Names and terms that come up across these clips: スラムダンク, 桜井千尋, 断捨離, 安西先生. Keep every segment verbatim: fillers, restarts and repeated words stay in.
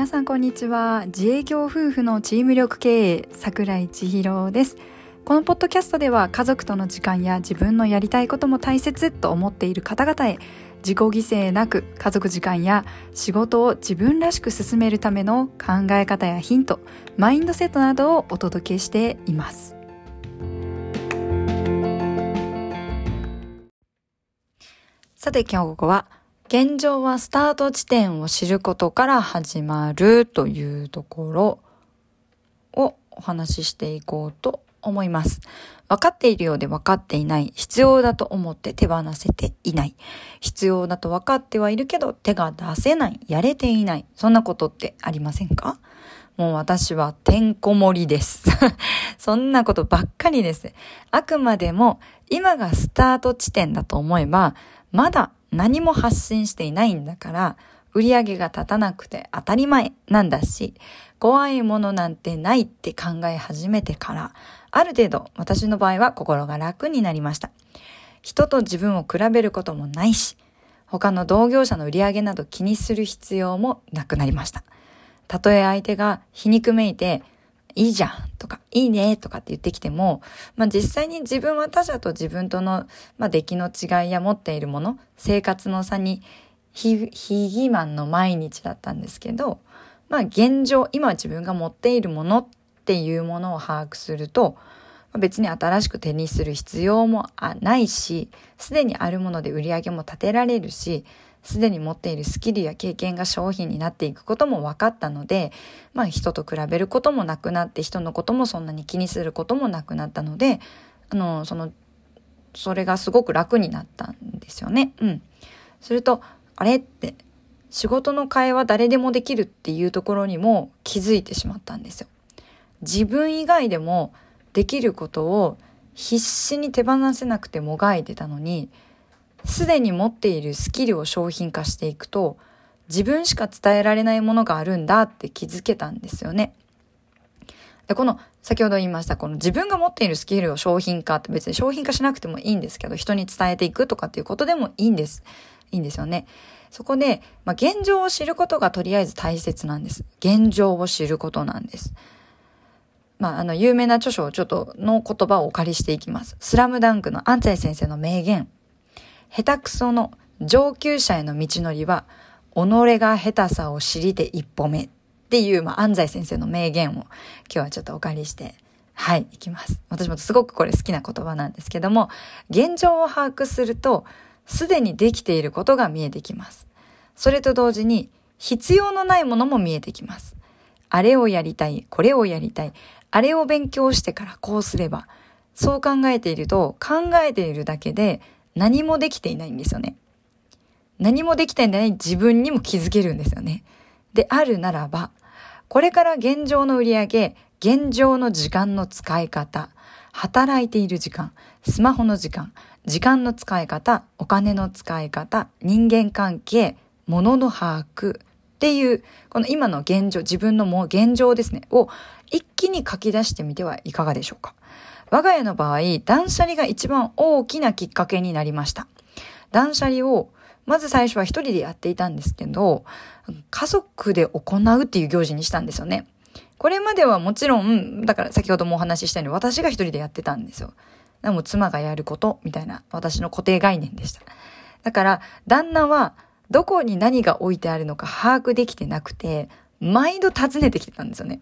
皆さんこんにちは。自営業夫婦のチーム力経営、桜井千尋です。このポッドキャストでは、家族との時間や自分のやりたいことも大切と思っている方々へ、自己犠牲なく家族時間や仕事を自分らしく進めるための考え方やヒント、マインドセットなどをお届けしています。さて、今日ここは現状はスタート地点を知ることから始まるというところをお話ししていこうと思います。分かっているようで分かっていない。必要だと思って手放せていない。必要だと分かってはいるけど手が出せない。やれていない。そんなことってありませんか？もう私はてんこ盛りです。そんなことばっかりです。あくまでも今がスタート地点だと思えば、まだ何も発信していないんだから、売り上げが立たなくて当たり前なんだし、怖いものなんてないって考え始めてから、ある程度私の場合は心が楽になりました。人と自分を比べることもないし、他の同業者の売り上げなど気にする必要もなくなりました。たとえ相手が皮肉めいて、いいじゃんとか、いいねとかって言ってきても、まあ実際に自分は他者と自分との、まあ、出来の違いや持っているもの、生活の差にひ、ひぎまんの毎日だったんですけど、まあ現状、今自分が持っているものっていうものを把握すると、まあ、別に新しく手にする必要もないし、すでにあるもので売り上げも立てられるし、すでに持っているスキルや経験が商品になっていくことも分かったので、まあ人と比べることもなくなって、人のこともそんなに気にすることもなくなったので、あの、その、それがすごく楽になったんですよね。うん。すると、あれって、仕事の会話誰でもできるっていうところにも気づいてしまったんですよ。自分以外でもできることを必死に手放せなくてもがいてたのに、すでに持っているスキルを商品化していくと、自分しか伝えられないものがあるんだって気づけたんですよね。で、この先ほど言いましたこの自分が持っているスキルを商品化って、別に商品化しなくてもいいんですけど、人に伝えていくとかっていうことでもいいんです。いいんですよね。そこで、まあ、現状を知ることがとりあえず大切なんです。現状を知ることなんです。まあ、あの、有名な著書をちょっとの言葉をお借りしていきます。スラムダンクの安西先生の名言。下手くその上級者への道のりは、己が下手さを知りて一歩目っていう、まあ、安西先生の名言を今日はちょっとお借りして、はい、いきます。私もすごくこれ好きな言葉なんですけども、現状を把握すると、すでにできていることが見えてきます。それと同時に、必要のないものも見えてきます。あれをやりたい、これをやりたい、あれを勉強してからこうすれば、そう考えていると、考えているだけで、何もできていないんですよね。何もできていない自分にも気づけるんですよね。であるならば、これから現状の売り上げ、現状の時間の使い方、働いている時間、スマホの時間、時間の使い方、お金の使い方、人間関係、物の把握っていう、この今の現状、自分のもう現状ですね、を一気に書き出してみてはいかがでしょうか。我が家の場合、断捨離が一番大きなきっかけになりました。断捨離を、まず最初は一人でやっていたんですけど、家族で行うっていう行事にしたんですよね。これまではもちろん、だから先ほどもお話ししたように、私が一人でやってたんですよ。でも妻がやること、みたいな私の固定概念でした。だから、旦那はどこに何が置いてあるのか把握できてなくて、毎度訪ねてきてたんですよね。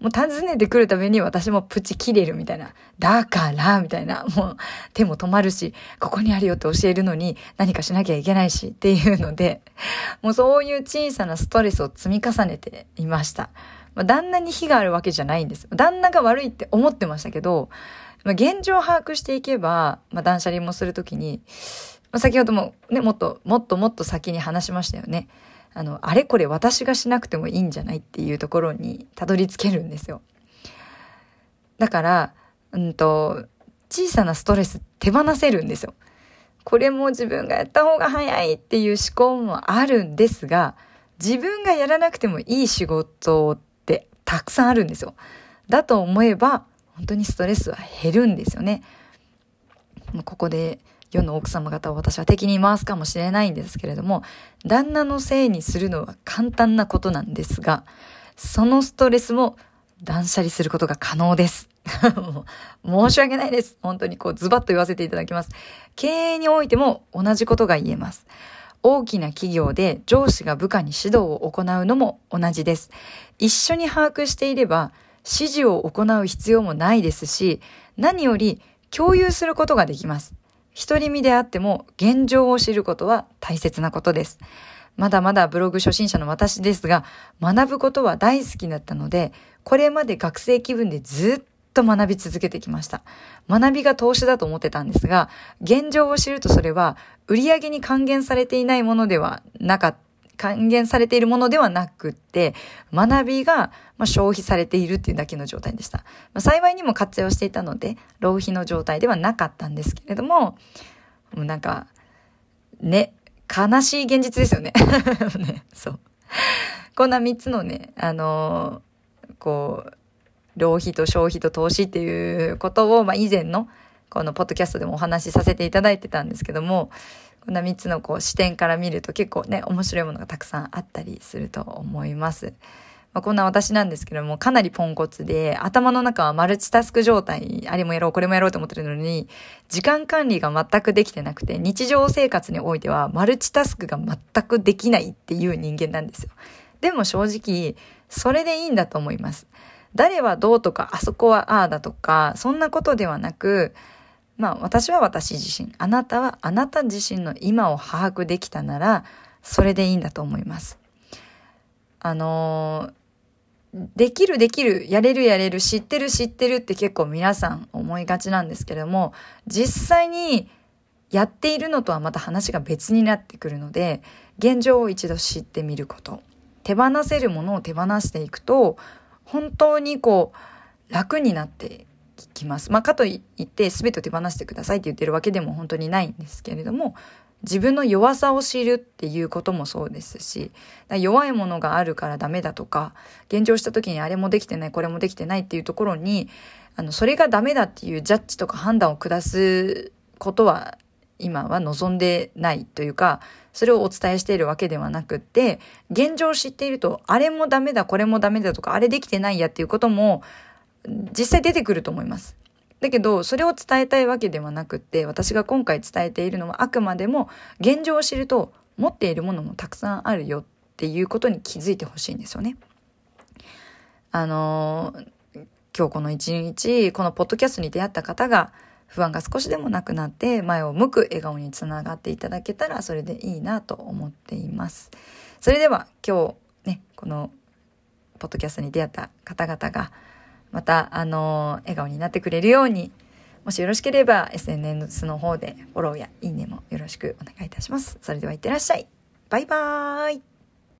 もう訪ねてくるために私もプチ切れるみたいな。だから、みたいな。もう手も止まるし、ここにあるよって教えるのに何かしなきゃいけないしっていうので、もうそういう小さなストレスを積み重ねていました。まあ、旦那に非があるわけじゃないんです。旦那が悪いって思ってましたけど、まあ、現状を把握していけば、まあ、断捨離もするときに、まあ、先ほどもね、もっともっともっと先に話しましたよね。あの、あれこれ私がしなくてもいいんじゃないっていうところにたどり着けるんですよ。だから、うんと、小さなストレス手放せるんですよ。これも自分がやった方が早いっていう思考もあるんですが、自分がやらなくてもいい仕事ってたくさんあるんですよ。だと思えば、本当にストレスは減るんですよね。ここで世の奥様方を私は敵に回すかもしれないんですけれども、旦那のせいにするのは簡単なことなんですが、そのストレスも断捨離することが可能です。申し訳ないです。本当にこうズバッと言わせていただきます。経営においても同じことが言えます。大きな企業で上司が部下に指導を行うのも同じです。一緒に把握していれば指示を行う必要もないですし、何より共有することができます。独り身であっても現状を知ることは大切なことです。まだまだブログ初心者の私ですが、学ぶことは大好きだったので、これまで学生気分でずっとと学び続けてきました。学びが投資だと思ってたんですが、現状を知るとそれは売上に還元されていないものではなか還元されているものではなくって、学びが消費されているっていうだけの状態でした。幸いにも活用していたので浪費の状態ではなかったんですけれども、もうなんかね、悲しい現実ですよね。ね、そう。こんなみっつのね、あのー、こう。浪費と消費と投資っていうことを、まあ、以前のこのポッドキャストでもお話しさせていただいてたんですけども、こんなみっつのこう視点から見ると結構ね、面白いものがたくさんあったりすると思います。まあ、こんな私なんですけども、かなりポンコツで、頭の中はマルチタスク状態、あれもやろうこれもやろうと思ってるのに、時間管理が全くできてなくて、日常生活においてはマルチタスクが全くできないっていう人間なんですよ。でも正直、それでいいんだと思います。誰はどうとか、あそこはああだとか、そんなことではなく、まあ私は私自身、あなたはあなた自身の今を把握できたなら、それでいいんだと思います。あのー、できるできる、やれるやれる、知ってる知ってるって結構皆さん思いがちなんですけれども、実際にやっているのとはまた話が別になってくるので、現状を一度知ってみること。手放せるものを手放していくと、本当にこう楽になってきます。まあかといって全てを手放してくださいって言ってるわけでも本当にないんですけれども、自分の弱さを知るっていうこともそうですし、弱いものがあるからダメだとか、現状した時にあれもできてないこれもできてないっていうところに、あのそれがダメだっていうジャッジとか判断を下すことは今は望んでないというか、それをお伝えしているわけではなくって、現状を知っているとあれもダメだこれもダメだとか、あれできてないやっていうことも実際出てくると思います。だけどそれを伝えたいわけではなくって、私が今回伝えているのはあくまでも現状を知ると持っているものもたくさんあるよっていうことに気づいてほしいんですよね。あのー、今日この一日このポッドキャストに出会った方が不安が少しでもなくなって前を向く笑顔につながっていただけたら、それでいいなと思っています。それでは今日ね、このポッドキャストに出会った方々がまたあの笑顔になってくれるように、もしよろしければ エスエヌエス の方でフォローやいいねもよろしくお願いいたします。それではいってらっしゃい。バイバーイ。